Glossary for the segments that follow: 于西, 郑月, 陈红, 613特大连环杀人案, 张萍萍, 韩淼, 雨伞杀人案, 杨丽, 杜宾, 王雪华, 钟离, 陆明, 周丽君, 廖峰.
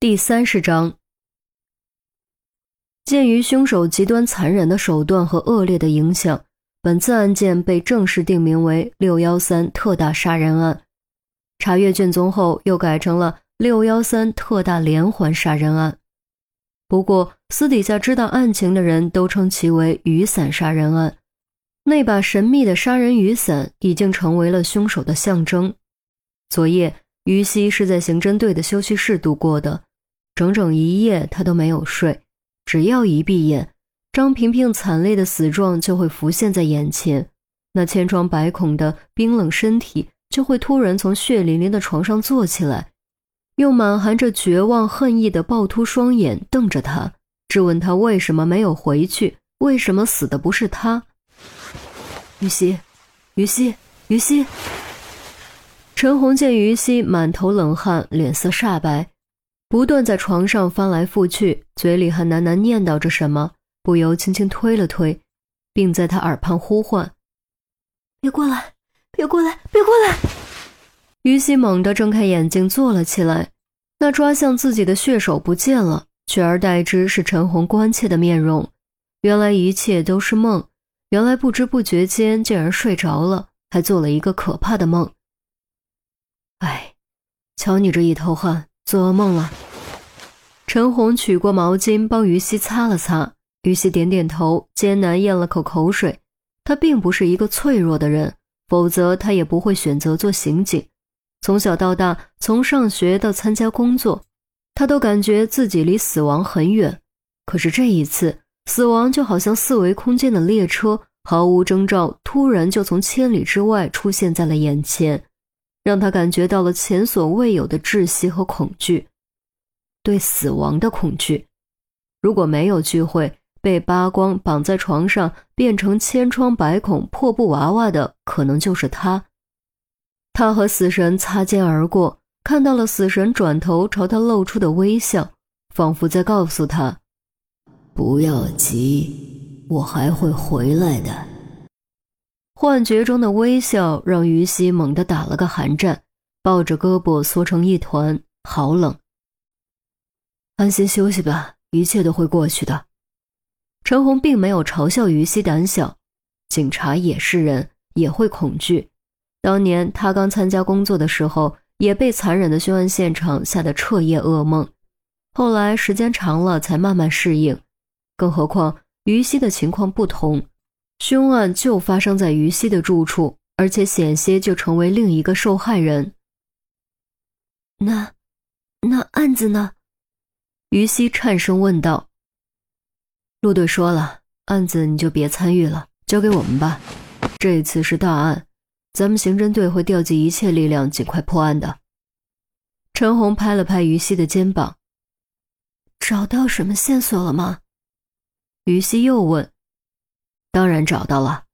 第30章，鉴于凶手极端残忍的手段和恶劣的影响，本次案件被正式定名为613特大杀人案。查阅卷宗后又改成了613特大连环杀人案。不过私底下知道案情的人都称其为雨伞杀人案。那把神秘的杀人雨伞已经成为了凶手的象征。昨夜于西是在刑侦队的休息室度过的。整整一夜他都没有睡，只要一闭眼，张萍萍惨烈的死状就会浮现在眼前，那千疮百孔的冰冷身体就会突然从血淋淋的床上坐起来，用满含着绝望恨意的暴突双眼瞪着他，质问他为什么没有回去，为什么死的不是他。于西，于西，于西。陈红见于西满头冷汗，脸色煞白，不断在床上翻来覆去，嘴里还喃喃念叨着什么，不由轻轻推了推，并在他耳畔呼唤：“别过来，别过来，别过来！”于西猛地睁开眼睛坐了起来，那抓向自己的血手不见了，取而代之是陈红关切的面容。原来一切都是梦，原来不知不觉间竟然睡着了，还做了一个可怕的梦。哎，瞧你这一头汗！做噩梦了。陈红取过毛巾帮于西擦了擦，于西点点头，艰难咽了口口水。他并不是一个脆弱的人，否则他也不会选择做刑警。从小到大，从上学到参加工作，他都感觉自己离死亡很远。可是这一次，死亡就好像四维空间的列车，毫无征兆，突然就从千里之外出现在了眼前。让他感觉到了前所未有的窒息和恐惧，对死亡的恐惧。如果没有聚会，被扒光绑在床上变成千疮百孔破布娃娃的可能就是他。他和死神擦肩而过，看到了死神转头朝他露出的微笑，仿佛在告诉他：不要急，我还会回来的。幻觉中的微笑让于西猛地打了个寒战，抱着胳膊缩成一团，好冷。安心休息吧，一切都会过去的。陈红并没有嘲笑于西胆小，警察也是人，也会恐惧。当年他刚参加工作的时候，也被残忍的凶案现场吓得彻夜噩梦，后来时间长了才慢慢适应。更何况于西的情况不同，凶案就发生在于西的住处，而且险些就成为另一个受害人。那案子呢？于西颤声问道。陆队说了，案子你就别参与了，交给我们吧。这一次是大案，咱们刑侦队会调集一切力量尽快破案的。陈红拍了拍于西的肩膀。找到什么线索了吗？于西又问。当然找到了。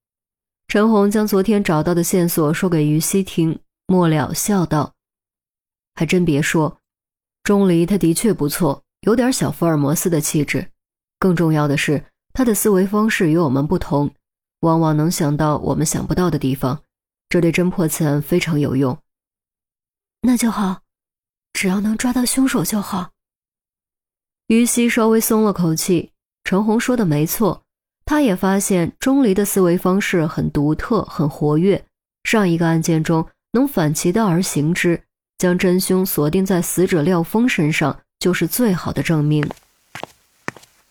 陈红将昨天找到的线索说给于西听，末了笑道：还真别说，钟离他的确不错，有点小福尔摩斯的气质。更重要的是，他的思维方式与我们不同，往往能想到我们想不到的地方，这对侦破此案非常有用。那就好，只要能抓到凶手就好。于西稍微松了口气，陈红说的没错。他也发现钟离的思维方式很独特，很活跃，上一个案件中能反其道而行之，将真凶锁定在死者廖峰身上就是最好的证明。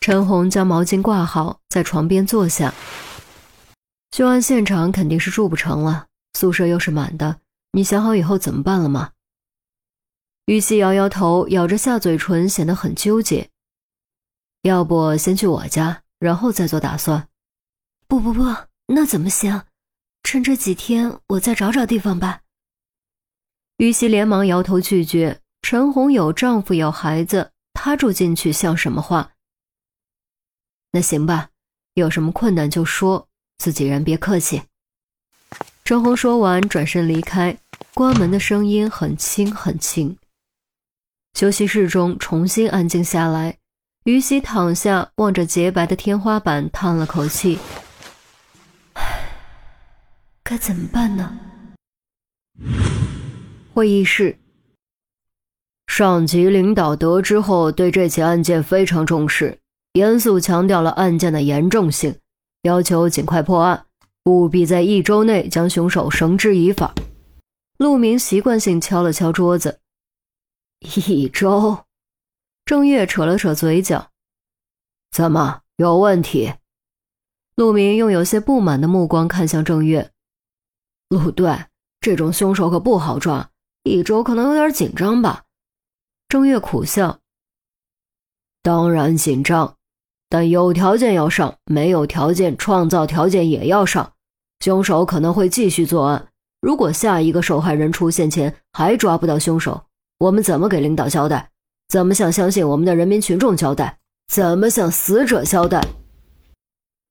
陈红将毛巾挂好，在床边坐下。凶案现场肯定是住不成了，宿舍又是满的，你想好以后怎么办了吗？于西摇摇头，咬着下嘴唇，显得很纠结。要不先去我家，然后再做打算。不，那怎么行？趁这几天我再找找地方吧。于西连忙摇头拒绝，陈红有丈夫有孩子，她住进去像什么话？那行吧，有什么困难就说，自己人别客气。陈红说完转身离开，关门的声音很轻很轻。休息室中重新安静下来，于西躺下，望着洁白的天花板，叹了口气。该怎么办呢？会议室。上级领导得知后对这起案件非常重视，严肃强调了案件的严重性，要求尽快破案，务必在1周内将凶手绳之以法。陆明习惯性敲了敲桌子。1周？郑月扯了扯嘴角。怎么，有问题？陆明用有些不满的目光看向郑月。陆队，这种凶手可不好抓，1周可能有点紧张吧？郑月苦笑。当然紧张，但有条件要上，没有条件创造条件也要上。凶手可能会继续作案，如果下一个受害人出现前还抓不到凶手，我们怎么给领导交代？怎么向相信我们的人民群众交代？怎么向死者交代？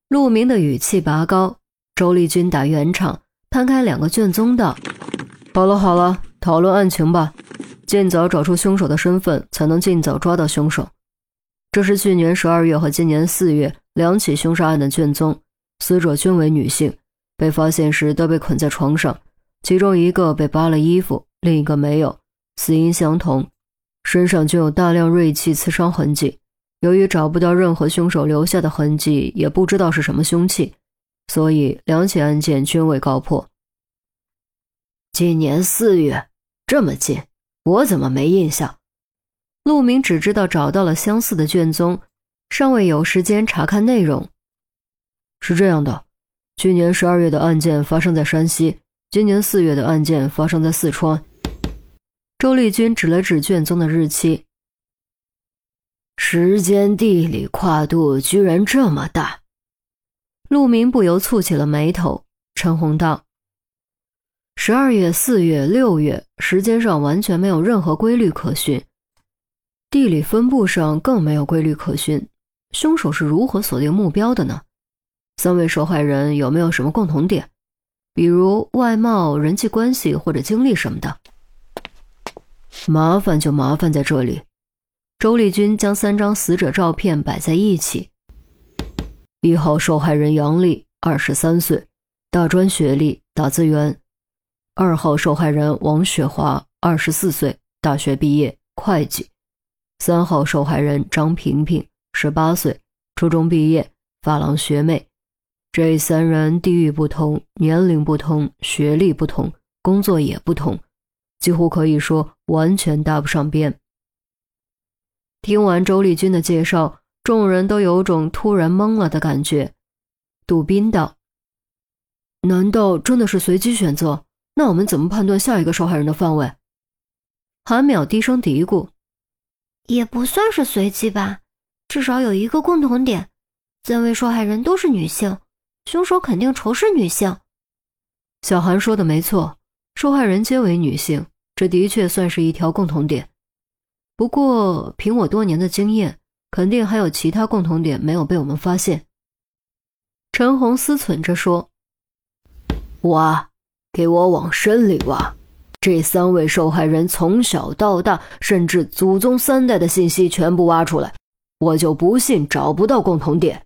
陆明的语气拔高。周丽君打圆场，摊开2个卷宗道：好了，讨论案情吧，尽早找出凶手的身份，才能尽早抓到凶手。这是去年12月和今年4月2起凶杀案的卷宗，死者均为女性，被发现时都被捆在床上，其中一个被扒了衣服，另一个没有，死因相同，身上均有大量锐器刺伤痕迹。由于找不到任何凶手留下的痕迹，也不知道是什么凶器，所以2起案件均未告破。今年4月，这么近，我怎么没印象？陆明只知道找到了相似的卷宗，尚未有时间查看内容。是这样的，去年12月的案件发生在山西，今年4月的案件发生在四川。周丽君指了指卷宗的日期。时间地理跨度居然这么大。陆明不由蹙起了眉头，陈红道：12月、4月、6月，时间上完全没有任何规律可循。地理分布上更没有规律可循，凶手是如何锁定目标的呢？3位受害人有没有什么共同点？比如外貌、人际关系或者经历什么的？麻烦就麻烦在这里。周丽君将3张死者照片摆在一起。1号受害人杨丽，23岁，大专学历，打字员。2号受害人王雪华，24岁，大学毕业，会计。3号受害人张萍萍，18岁，初中毕业，发廊学妹。这3人地域不同，年龄不同，学历不同，工作也不同，几乎可以说完全搭不上边。听完周丽君的介绍，众人都有种突然懵了的感觉。杜宾道：难道真的是随机选择？那我们怎么判断下一个受害人的范围？韩淼低声嘀咕：也不算是随机吧，至少有一个共同点，3位受害人都是女性，凶手肯定仇视女性。小韩说的没错，受害人皆为女性，这的确算是一条共同点。不过凭我多年的经验，肯定还有其他共同点没有被我们发现。陈红思忖着说：挖，给我往深里挖。这3位受害人从小到大，甚至祖宗3代的信息全部挖出来，我就不信找不到共同点。